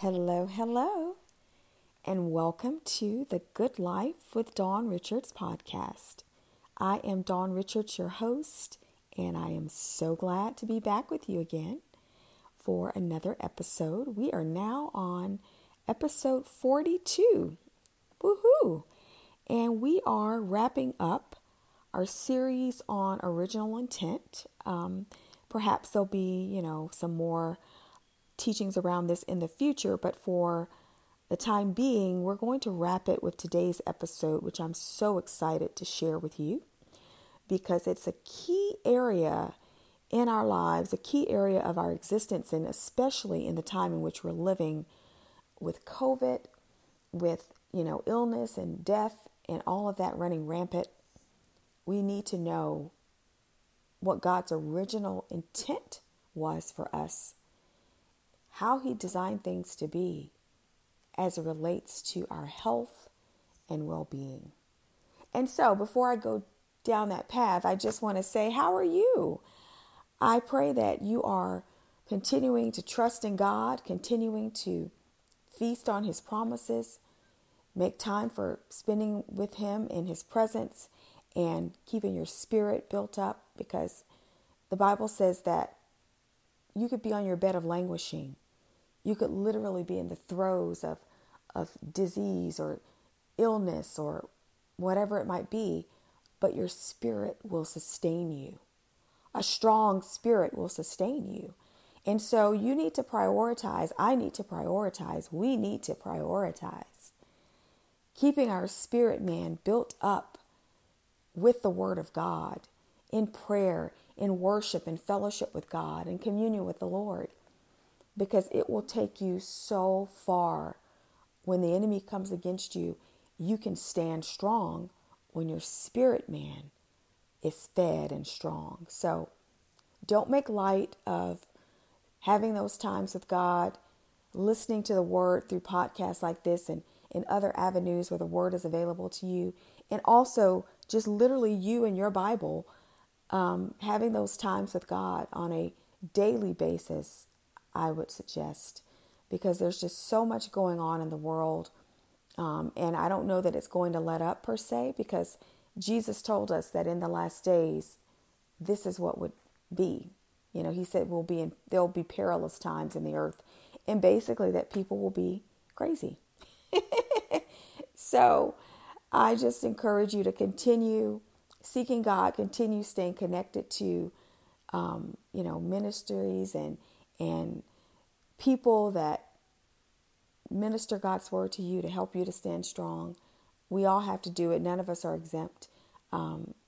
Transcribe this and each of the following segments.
Hello, hello, and welcome to the Good Life with Dawn Richards podcast. I am Dawn Richards, your host, and I am so glad to be back with you again for another episode. We are now on episode 42, woohoo, and we are wrapping up our series on original intent. Perhaps there'll be, some more teachings around this in the future, but for the time being, we're going to wrap it with today's episode, which I'm so excited to share with you because it's a key area in our lives, a key area of our existence, and especially in the time in which we're living with COVID, with, illness and death and all of that running rampant. We need to know what God's original intent was for us, how He designed things to be as it relates to our health and well-being. And so before I go down that path, I just want to say, how are you? I pray that you are continuing to trust in God, continuing to feast on His promises, make time for spending with Him in His presence, and keeping your spirit built up, because the Bible says that you could be on your bed of languishing. You could literally be in the throes of disease or illness or whatever it might be, but your spirit will sustain you. A strong spirit will sustain you. And so you need to prioritize. I need to prioritize. We need to prioritize keeping our spirit man built up with the Word of God, in prayer, in worship, in fellowship with God, in communion with the Lord, because it will take you so far. When the enemy comes against you, you can stand strong when your spirit man is fed and strong. So don't make light of having those times with God, listening to the Word through podcasts like this and in other avenues where the Word is available to you. And also just literally you and your Bible, having those times with God on a daily basis, I would suggest, because there's just so much going on in the world. And I don't know that it's going to let up per se, because Jesus told us that in the last days, this is what would be. He said there'll be perilous times in the earth, and basically that people will be crazy. So I just encourage you to continue seeking God, continue staying connected to, ministries and people that minister God's word to you to help you to stand strong. We all have to do it. None of us are exempt.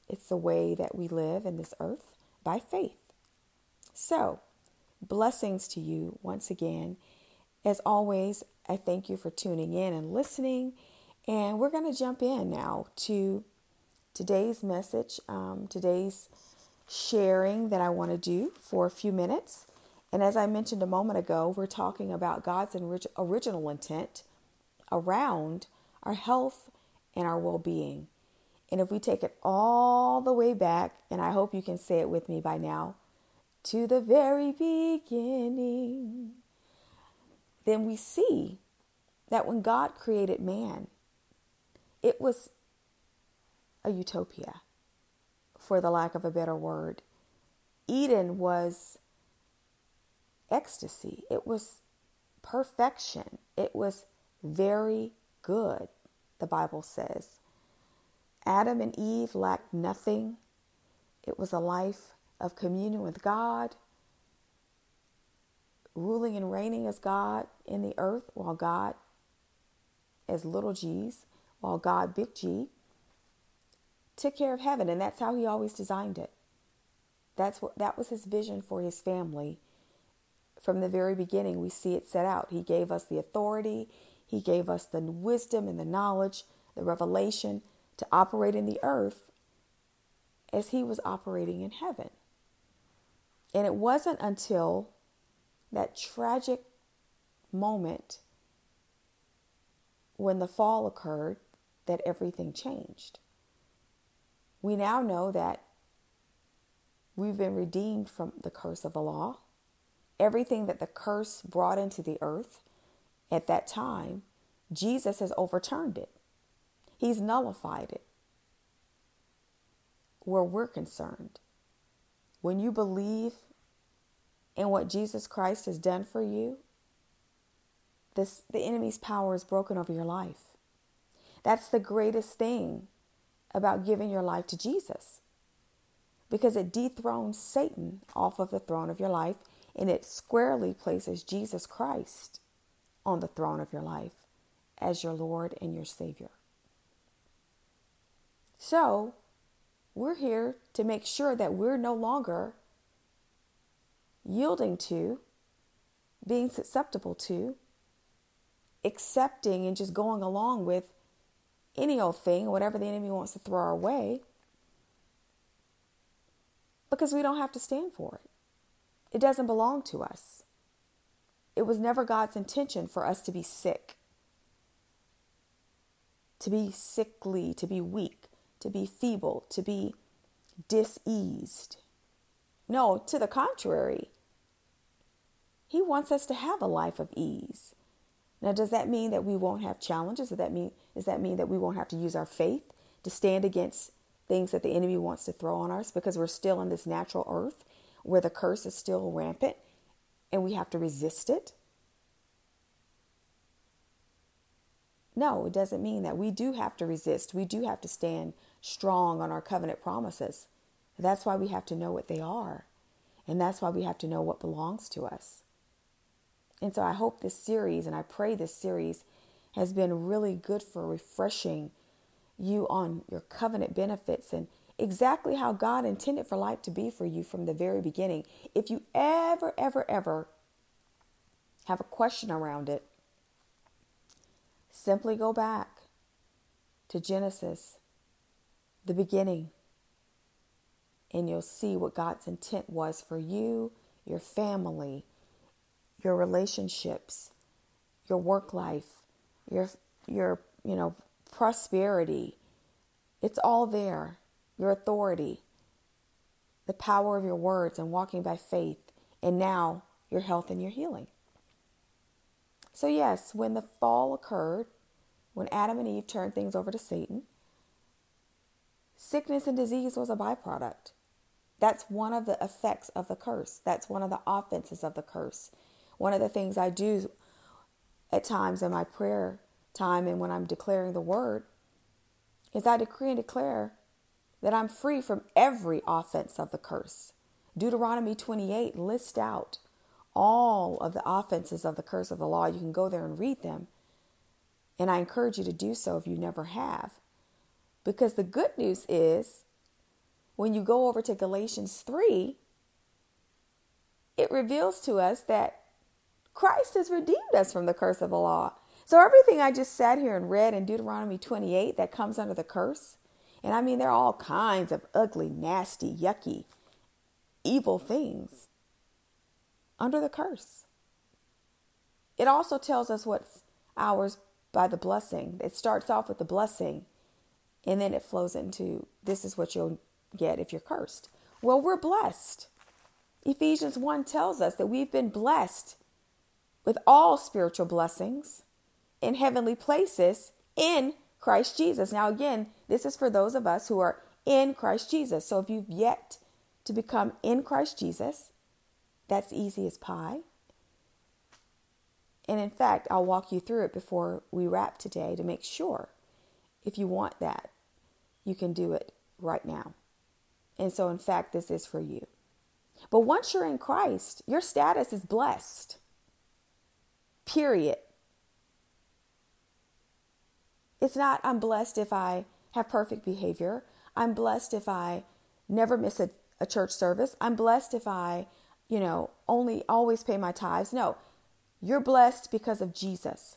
It's the way that we live in this earth, by faith. So blessings to you once again. As always, I thank you for tuning in and listening. And we're going to jump in now to today's message, today's sharing that I want to do for a few minutes. And as I mentioned a moment ago, we're talking about God's original intent around our health and our well-being. And if we take it all the way back, and I hope you can say it with me by now, to the very beginning, then we see that when God created man, it was a utopia, for the lack of a better word. Eden was ecstasy. It was perfection. It was very good, the Bible says. Adam and Eve lacked nothing. It was a life of communion with God, ruling and reigning as God in the earth, while God as little g's, while God big G took care of heaven. And that's how He always designed it. That was His vision for His family. From the very beginning, we see it set out. He gave us the authority. He gave us the wisdom and the knowledge, the revelation to operate in the earth as He was operating in heaven. And it wasn't until that tragic moment when the fall occurred that everything changed. We now know that we've been redeemed from the curse of the law. Everything that the curse brought into the earth at that time, Jesus has overturned it. He's nullified it. Where we're concerned, when you believe in what Jesus Christ has done for you, the enemy's power is broken over your life. That's the greatest thing about giving your life to Jesus, because it dethrones Satan off of the throne of your life, and it squarely places Jesus Christ on the throne of your life as your Lord and your Savior. So we're here to make sure that we're no longer yielding to, being susceptible to, accepting and just going along with any old thing, whatever the enemy wants to throw our way, because we don't have to stand for it. It doesn't belong to us. It was never God's intention for us to be sick, to be sickly, to be weak, to be feeble, to be diseased. No, to the contrary. He wants us to have a life of ease. Now, does that mean that we won't have challenges? Does that mean that we won't have to use our faith to stand against things that the enemy wants to throw on us, because we're still on this natural earth where the curse is still rampant and we have to resist it? No, it doesn't mean that. We do have to resist. We do have to stand strong on our covenant promises. That's why we have to know what they are. And that's why we have to know what belongs to us. And so I hope this series, and I pray this series, has been really good for refreshing you on your covenant benefits and exactly how God intended for life to be for you from the very beginning. If you ever, ever, ever have a question around it, simply go back to Genesis, the beginning, and you'll see what God's intent was for you, your family, your relationships, your work life, your prosperity. It's all there. Your authority, the power of your words and walking by faith, and now your health and your healing. So yes, when the fall occurred, when Adam and Eve turned things over to Satan, sickness and disease was a byproduct. That's one of the effects of the curse. That's one of the offenses of the curse. One of the things I do at times in my prayer time and when I'm declaring the word is I decree and declare that I'm free from every offense of the curse. Deuteronomy 28 lists out all of the offenses of the curse of the law. You can go there and read them. And I encourage you to do so if you never have. Because the good news is, when you go over to Galatians 3, it reveals to us that Christ has redeemed us from the curse of the law. So everything I just sat here and read in Deuteronomy 28 that comes under the curse, and I mean, there are all kinds of ugly, nasty, yucky, evil things under the curse. It also tells us what's ours by the blessing. It starts off with the blessing, and then it flows into this is what you'll get if you're cursed. Well, we're blessed. Ephesians 1 tells us that we've been blessed with all spiritual blessings in heavenly places in Christ Jesus. Now, again, this is for those of us who are in Christ Jesus. So if you've yet to become in Christ Jesus, that's easy as pie. And in fact, I'll walk you through it before we wrap today to make sure if you want that, you can do it right now. And so in fact, this is for you. But once you're in Christ, your status is blessed. Period. It's not, I'm blessed if I have perfect behavior. I'm blessed if I never miss a church service. I'm blessed if I, only always pay my tithes. No, you're blessed because of Jesus.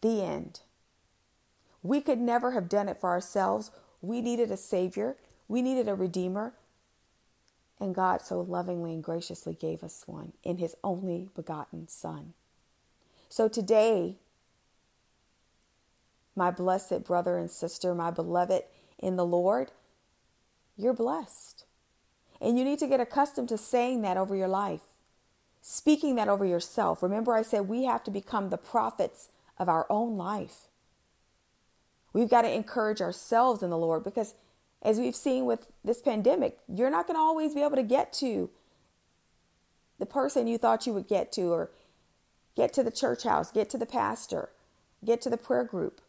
The end. We could never have done it for ourselves. We needed a Savior. We needed a Redeemer. And God so lovingly and graciously gave us one in His only begotten Son. So today, my blessed brother and sister, my beloved in the Lord, you're blessed. And you need to get accustomed to saying that over your life. speaking that over yourself. Remember, I said we have to become the prophets of our own life. We've got to encourage ourselves in the Lord, because as we've seen with this pandemic, you're not going to always be able to get to the person you thought you would get to, or get to the church house, get to the pastor, get to the prayer group.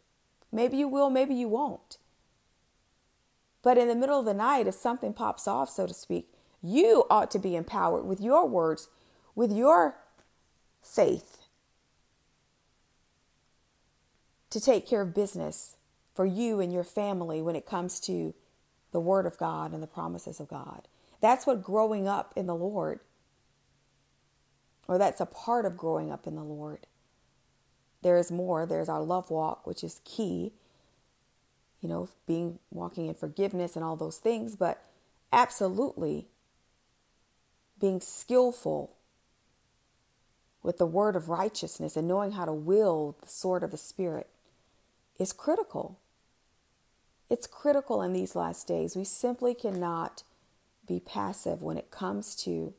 Maybe you will, maybe you won't. But in the middle of the night, if something pops off, so to speak, you ought to be empowered with your words, with your faith, to take care of business for you and your family when it comes to the Word of God and the promises of God. That's what growing up in the Lord, or that's a part of growing up in the Lord. There is more. There's our love walk, which is key. You know, walking in forgiveness and all those things, but absolutely being skillful with the word of righteousness and knowing how to wield the sword of the Spirit is critical. It's critical in these last days. We simply cannot be passive when it comes to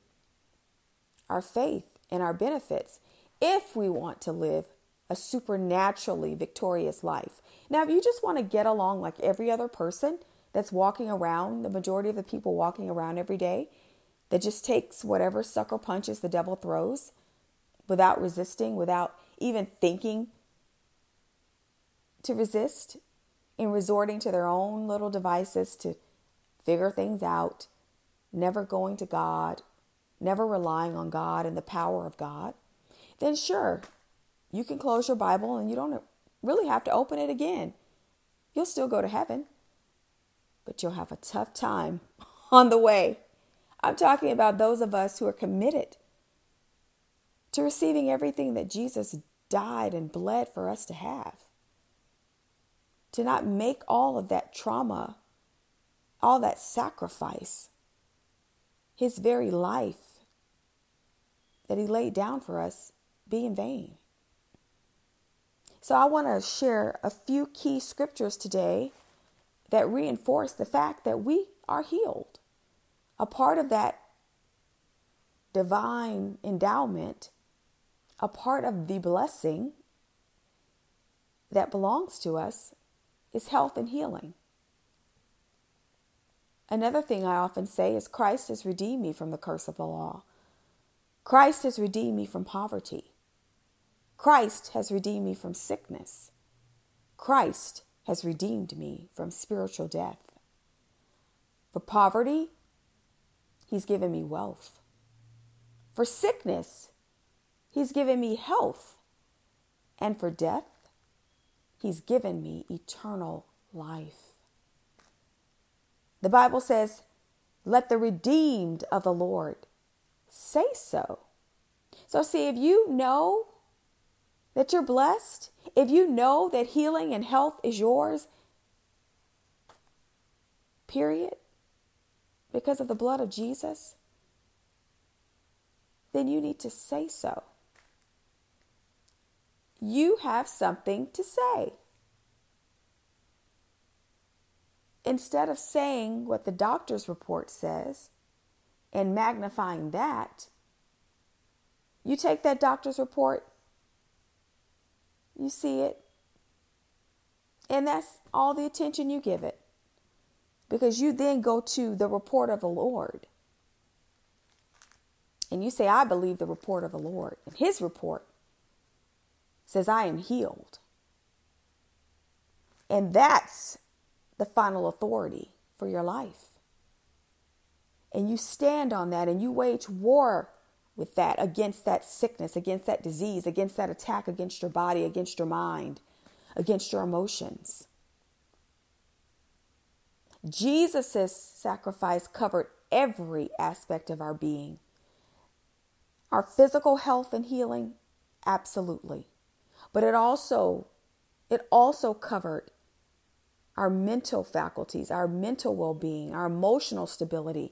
our faith and our benefits if we want to live a supernaturally victorious life. Now, if you just want to get along like every other person that's walking around, the majority of the people walking around every day, that just takes whatever sucker punches the devil throws without resisting, without even thinking to resist, and resorting to their own little devices to figure things out, never going to God, never relying on God and the power of God, then sure, you can close your Bible and you don't really have to open it again. You'll still go to heaven, but you'll have a tough time on the way. I'm talking about those of us who are committed to receiving everything that Jesus died and bled for us to have. To not make all of that trauma, all that sacrifice, his very life that he laid down for us, be in vain. So I want to share a few key scriptures today that reinforce the fact that we are healed. A part of that divine endowment, a part of the blessing that belongs to us, is health and healing. Another thing I often say is Christ has redeemed me from the curse of the law. Christ has redeemed me from poverty. Christ has redeemed me from sickness. Christ has redeemed me from spiritual death. For poverty, he's given me wealth. For sickness, he's given me health. And for death, he's given me eternal life. The Bible says, "Let the redeemed of the Lord say so." So see, if you know that you're blessed, if you know that healing and health is yours, period, because of the blood of Jesus, then you need to say so. You have something to say. Instead of saying what the doctor's report says and magnifying that, you take that doctor's report, you see it, and that's all the attention you give it, because you then go to the report of the Lord and you say, I believe the report of the Lord, and his report says I am healed. And that's the final authority for your life. And you stand on that and you wage war with that, against that sickness, against that disease, against that attack, against your body, against your mind, against your emotions. Jesus' sacrifice covered every aspect of our being. Our physical health and healing, absolutely. But it also covered our mental faculties, our mental well-being, our emotional stability.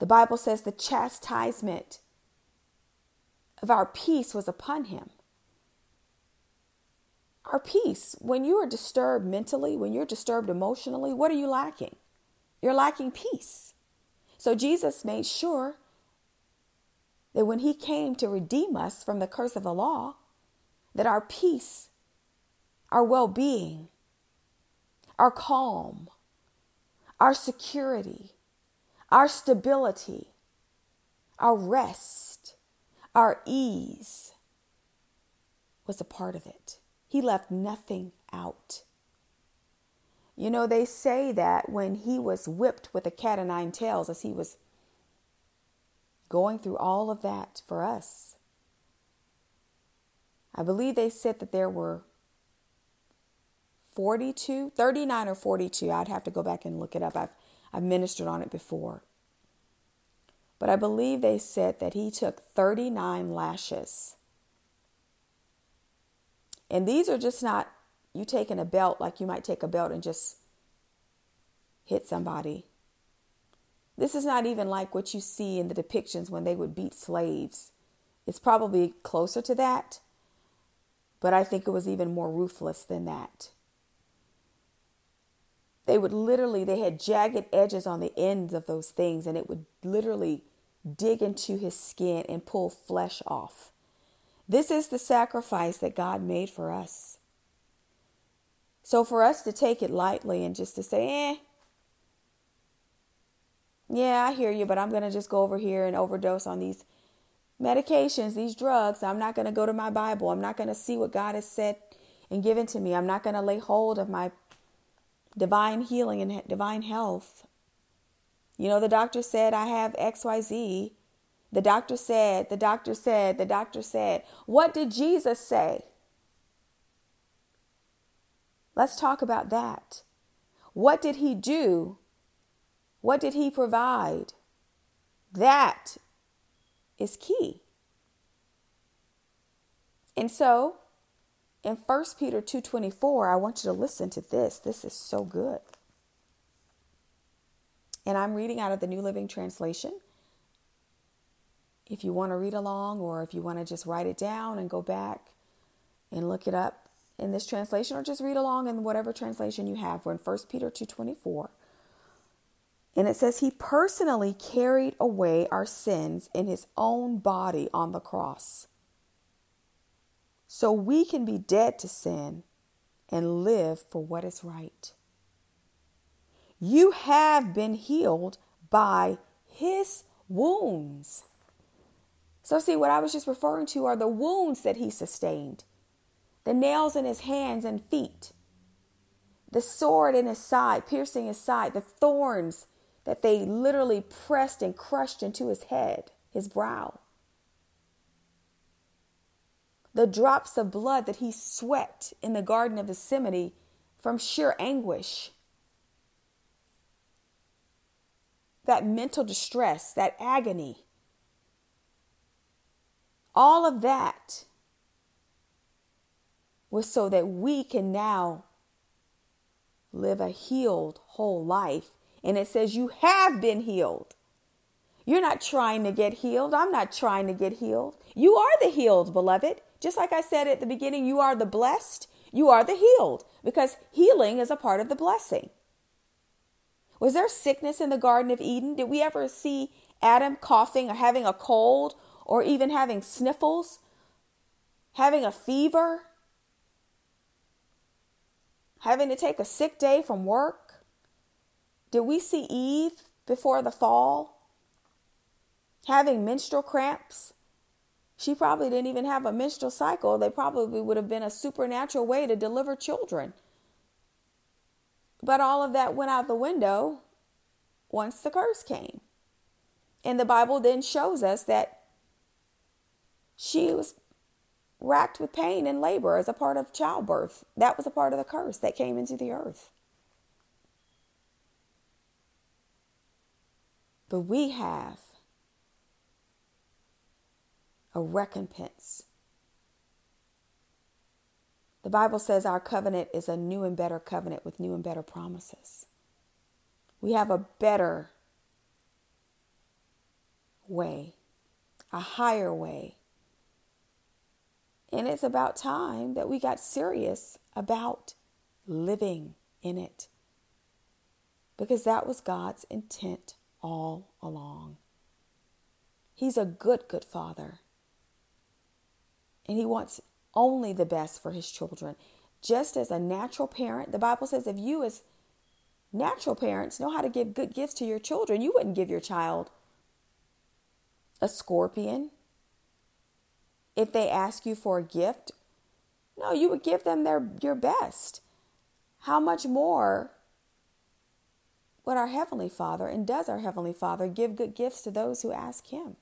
The Bible says the chastisement of our peace was upon him. Our peace, when you are disturbed mentally, when you're disturbed emotionally, what are you lacking? You're lacking peace. So Jesus made sure that when he came to redeem us from the curse of the law, that our peace, our well-being, our calm, our security, our stability, our rest, our ease was a part of it. He left nothing out. You know, they say that when he was whipped with a cat o' nine tails, as he was going through all of that for us, I believe they said that there were 39 or 42. I'd have to go back and look it up. I've ministered on it before. But I believe they said that he took 39 lashes. And these are just not you taking a belt, like you might take a belt and just hit somebody. This is not even like what you see in the depictions when they would beat slaves. It's probably closer to that, but I think it was even more ruthless than that. They had jagged edges on the ends of those things, and it would literally dig into his skin and pull flesh off. This is the sacrifice that God made for us. So for us to take it lightly and just to say, yeah, I hear you, but I'm going to just go over here and overdose on these medications, these drugs. I'm not going to go to my Bible. I'm not going to see what God has said and given to me. I'm not going to lay hold of my divine healing and divine health. You know, the doctor said I have XYZ. The doctor said. What did Jesus say? Let's talk about that. What did he do? What did he provide? That is key. And so, in 1 Peter 2:24, I want you to listen to this. This is so good. And I'm reading out of the New Living Translation. If you want to read along, or if you want to just write it down and go back and look it up in this translation, or just read along in whatever translation you have. We're in 1 Peter 2:24. And it says, he personally carried away our sins in his own body on the cross, so we can be dead to sin and live for what is right. You have been healed by his wounds. So see, what I was just referring to are the wounds that he sustained. The nails in his hands and feet. The sword in his side, piercing his side. The thorns that they literally pressed and crushed into his head, his brow. The drops of blood that he sweat in the Garden of Gethsemane from sheer anguish. That mental distress, that agony. All of that was so that we can now live a healed whole life. And it says you have been healed. You're not trying to get healed. I'm not trying to get healed. You are the healed, beloved. Just like I said at the beginning, you are the blessed, you are the healed, because healing is a part of the blessing. Was there sickness in the Garden of Eden? Did we ever see Adam coughing or having a cold or even having sniffles, having a fever, having to take a sick day from work? Did we see Eve before the fall having menstrual cramps? She probably didn't even have a menstrual cycle. They probably would have been a supernatural way to deliver children. But all of that went out the window once the curse came. And the Bible then shows us that she was racked with pain and labor as a part of childbirth. That was a part of the curse that came into the earth. But we have a recompense. The Bible says our covenant is a new and better covenant with new and better promises. We have a better way, a higher way. And it's about time that we got serious about living in it, because that was God's intent all along. He's a good, good father. And he wants only the best for his children. Just as a natural parent, the Bible says if you as natural parents know how to give good gifts to your children, you wouldn't give your child a scorpion. If they ask you for a gift, no, you would give them your best. How much more would our Heavenly Father, and does our Heavenly Father, give good gifts to those who ask Him?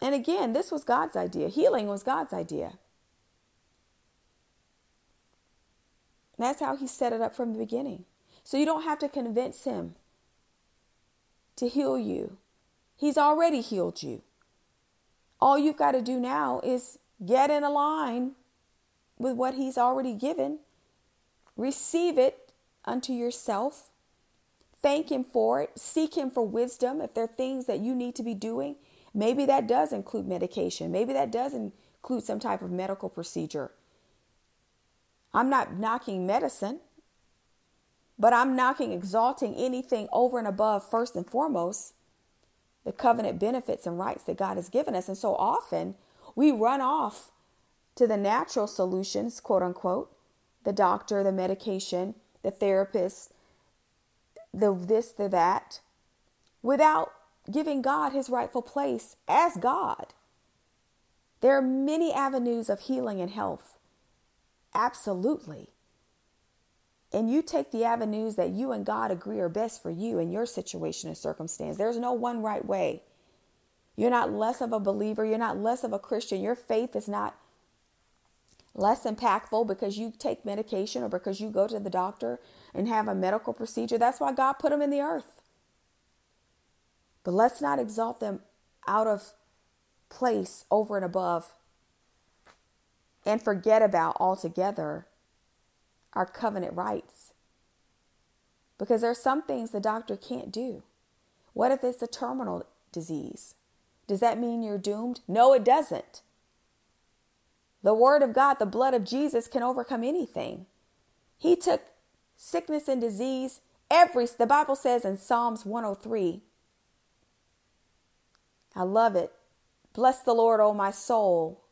And again, this was God's idea. Healing was God's idea. And that's how He set it up from the beginning. So you don't have to convince Him to heal you. He's already healed you. All you've got to do now is get in a line with what He's already given. Receive it unto yourself. Thank Him for it. Seek Him for wisdom. If there are things that you need to be doing, maybe that does include medication. Maybe that does include some type of medical procedure. I'm not knocking medicine, but I'm knocking, exalting anything over and above, first and foremost, the covenant benefits and rights that God has given us. And so often we run off to the natural solutions, quote unquote, the doctor, the medication, the therapist, the this, the that, without giving God His rightful place as God. There are many avenues of healing and health. Absolutely. And you take the avenues that you and God agree are best for you in your situation and circumstance. There's no one right way. You're not less of a believer. You're not less of a Christian. Your faith is not less impactful because you take medication or because you go to the doctor and have a medical procedure. That's why God put them in the earth. But let's not exalt them out of place, over and above, and forget about altogether our covenant rights. Because there are some things the doctor can't do. What if it's a terminal disease? Does that mean you're doomed? No, it doesn't. The word of God, the blood of Jesus can overcome anything. He took sickness and disease. The Bible says in Psalms 103. I love it. Bless the Lord, O my soul,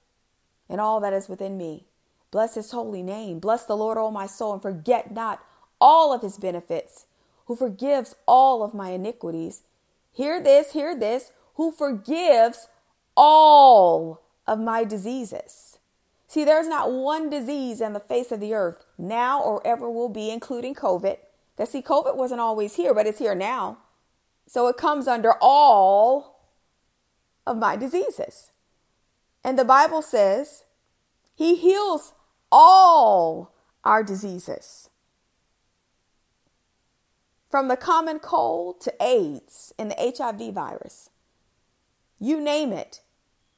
and all that is within me. Bless His holy name. Bless the Lord, O my soul, and forget not all of His benefits, who forgives all of my iniquities. Hear this, who forgives all of my diseases. See, there's not one disease on the face of the earth now or ever will be, including COVID. Because see, COVID wasn't always here, but it's here now. So it comes under all of my diseases. And the Bible says He heals all our diseases. From the common cold to AIDS and the HIV virus. You name it.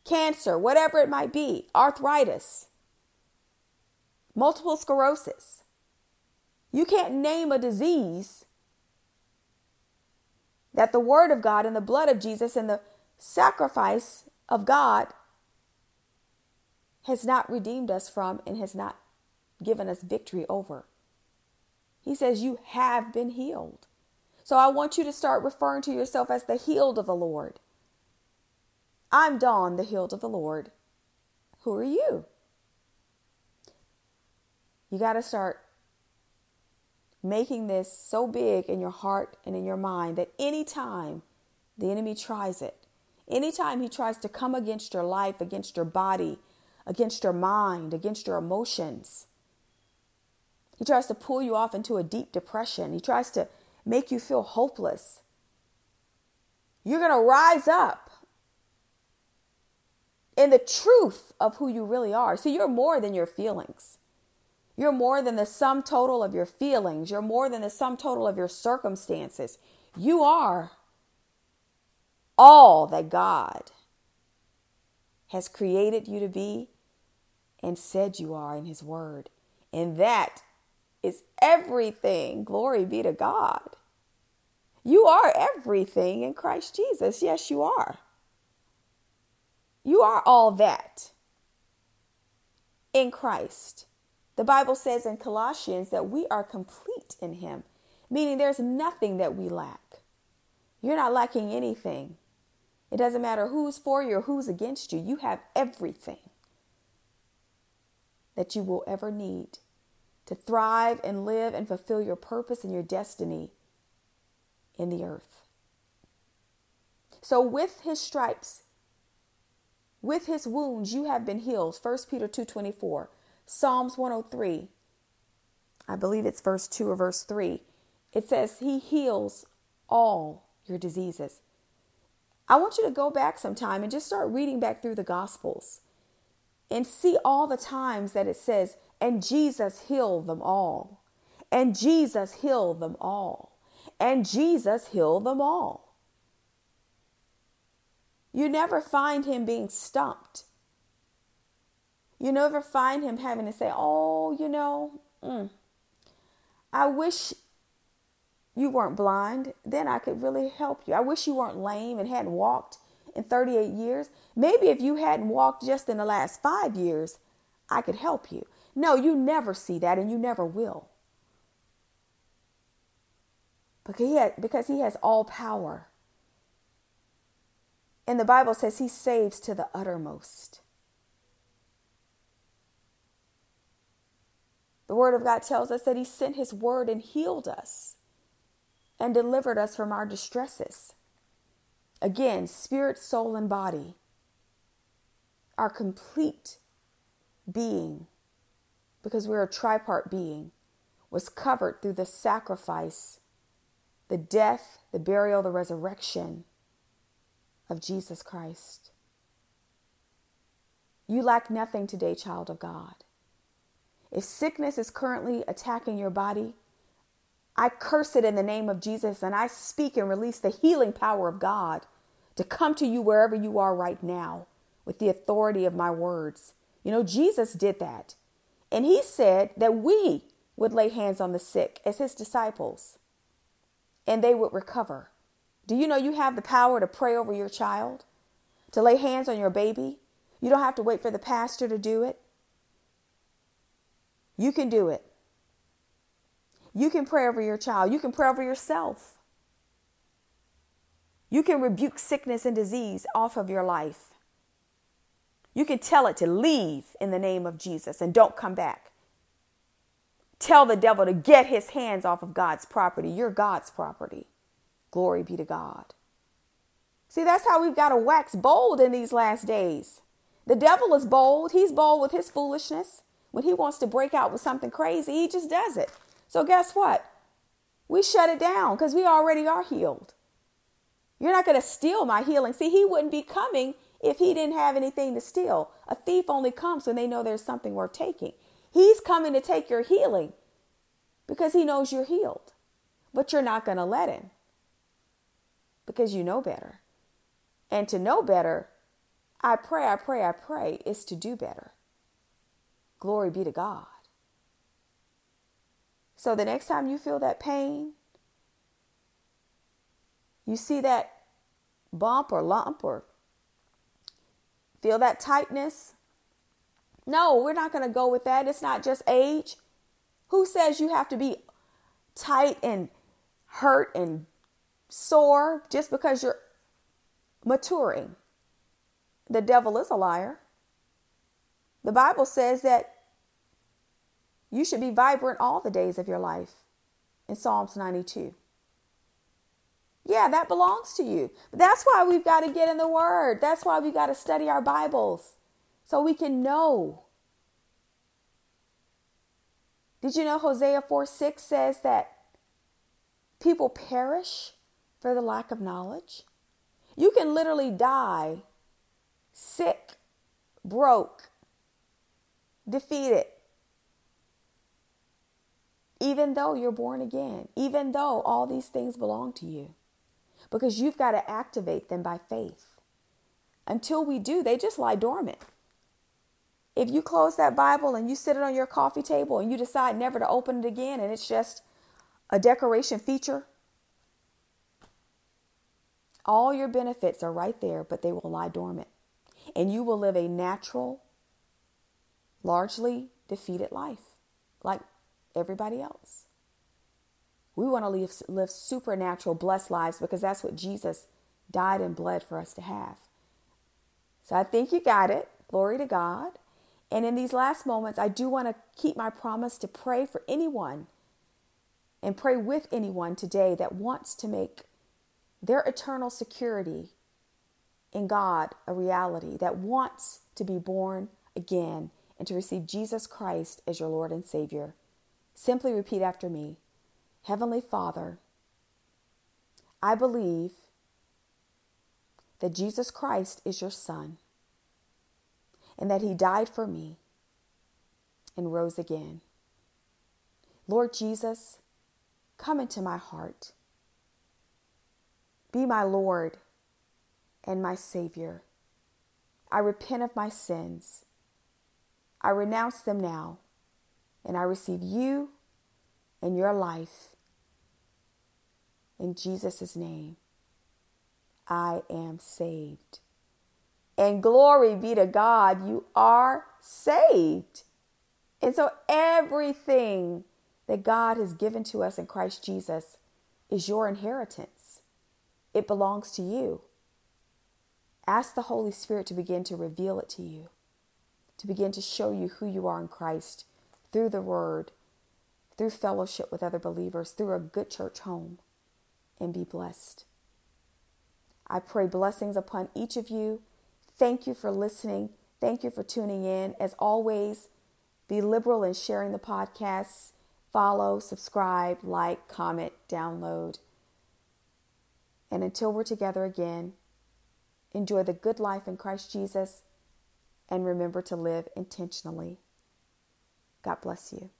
Cancer, whatever it might be, arthritis, multiple sclerosis. You can't name a disease that the word of God and the blood of Jesus and the sacrifice of God has not redeemed us from and has not given us victory over. He says you have been healed. So I want you to start referring to yourself as the healed of the Lord. I'm Dawn, the healed of the Lord. Who are you? You got to start making this so big in your heart and in your mind that anytime the enemy tries it, anytime he tries to come against your life, against your body, against your mind, against your emotions, he tries to pull you off into a deep depression. He tries to make you feel hopeless. You're going to rise up in the truth of who you really are. So you're more than your feelings. You're more than the sum total of your feelings. You're more than the sum total of your circumstances. You are all that God has created you to be and said you are in His word. And that is everything. Glory be to God. You are everything in Christ Jesus. Yes, you are. You are all that in Christ. The Bible says in Colossians that we are complete in Him, meaning there's nothing that we lack. You're not lacking anything. It doesn't matter who's for you or who's against you. You have everything that you will ever need to thrive and live and fulfill your purpose and your destiny in the earth. So with his stripes, with his wounds, you have been healed. 1 Peter 2:24, Psalms 103. I believe it's verse 2 or verse 3. It says he heals all your diseases. I want you to go back sometime and just start reading back through the Gospels and see all the times that it says, and Jesus healed them all. And Jesus healed them all. And Jesus healed them all. You never find him being stumped. You never find him having to say, oh, you know, I wish you weren't blind. Then I could really help you. I wish you weren't lame and hadn't walked in 38 years. Maybe if you hadn't walked just in the last 5 years, I could help you. No, you never see that, and you never will. Because he has all power. And the Bible says he saves to the uttermost. The word of God tells us that he sent his word and healed us and delivered us from our distresses. Again, spirit, soul, and body. Our complete being, because we're a tripart being, was covered through the sacrifice, the death, the burial, the resurrection of Jesus Christ. You lack nothing today, child of God. If sickness is currently attacking your body, I curse it in the name of Jesus, and I speak and release the healing power of God to come to you wherever you are right now with the authority of my words. You know, Jesus did that. And he said that we would lay hands on the sick as his disciples and they would recover. Do you know you have the power to pray over your child, to lay hands on your baby? You don't have to wait for the pastor to do it. You can do it. You can pray over your child. You can pray over yourself. You can rebuke sickness and disease off of your life. You can tell it to leave in the name of Jesus and don't come back. Tell the devil to get his hands off of God's property. You're God's property. Glory be to God. See, that's how we've got to wax bold in these last days. The devil is bold. He's bold with his foolishness. When he wants to break out with something crazy, he just does it. So guess what? We shut it down because we already are healed. You're not going to steal my healing. See, he wouldn't be coming if he didn't have anything to steal. A thief only comes when they know there's something worth taking. He's coming to take your healing because he knows you're healed, but you're not going to let him because you know better. And to know better, I pray is to do better. Glory be to God. So the next time you feel that pain, you see that bump or lump or feel that tightness? No, we're not going to go with that. It's not just age. Who says you have to be tight and hurt and sore just because you're maturing? The devil is a liar. The Bible says that you should be vibrant all the days of your life in Psalms 92. Yeah, that belongs to you. That's why we've got to get in the Word. That's why we've got to study our Bibles so we can know. Did you know Hosea 4:6 says that people perish for the lack of knowledge? You can literally die sick, broke, defeated, even though you're born again, even though all these things belong to you. Because you've got to activate them by faith. Until we do, they just lie dormant. If you close that Bible and you sit it on your coffee table and you decide never to open it again and it's just a decoration feature, all your benefits are right there, but they will lie dormant. And you will live a natural, largely defeated life like everybody else. We want to live supernatural, blessed lives because that's what Jesus died and bled for us to have. So I think you got it. Glory to God. And in these last moments, I do want to keep my promise to pray for anyone and pray with anyone today that wants to make their eternal security in God a reality, that wants to be born again and to receive Jesus Christ as your Lord and Savior. Simply repeat after me. Heavenly Father, I believe that Jesus Christ is your Son and that he died for me and rose again. Lord Jesus, come into my heart. Be my Lord and my Savior. I repent of my sins. I renounce them now, and I receive you and your life. In Jesus' name, I am saved. And glory be to God, you are saved. And so everything that God has given to us in Christ Jesus is your inheritance. It belongs to you. Ask the Holy Spirit to begin to reveal it to you, to begin to show you who you are in Christ through the Word, through fellowship with other believers, through a good church home. And be blessed. I pray blessings upon each of you. Thank you for listening. Thank you for tuning in. As always, be liberal in sharing the podcasts. Follow, subscribe, like, comment, download. And until we're together again, enjoy the good life in Christ Jesus and remember to live intentionally. God bless you.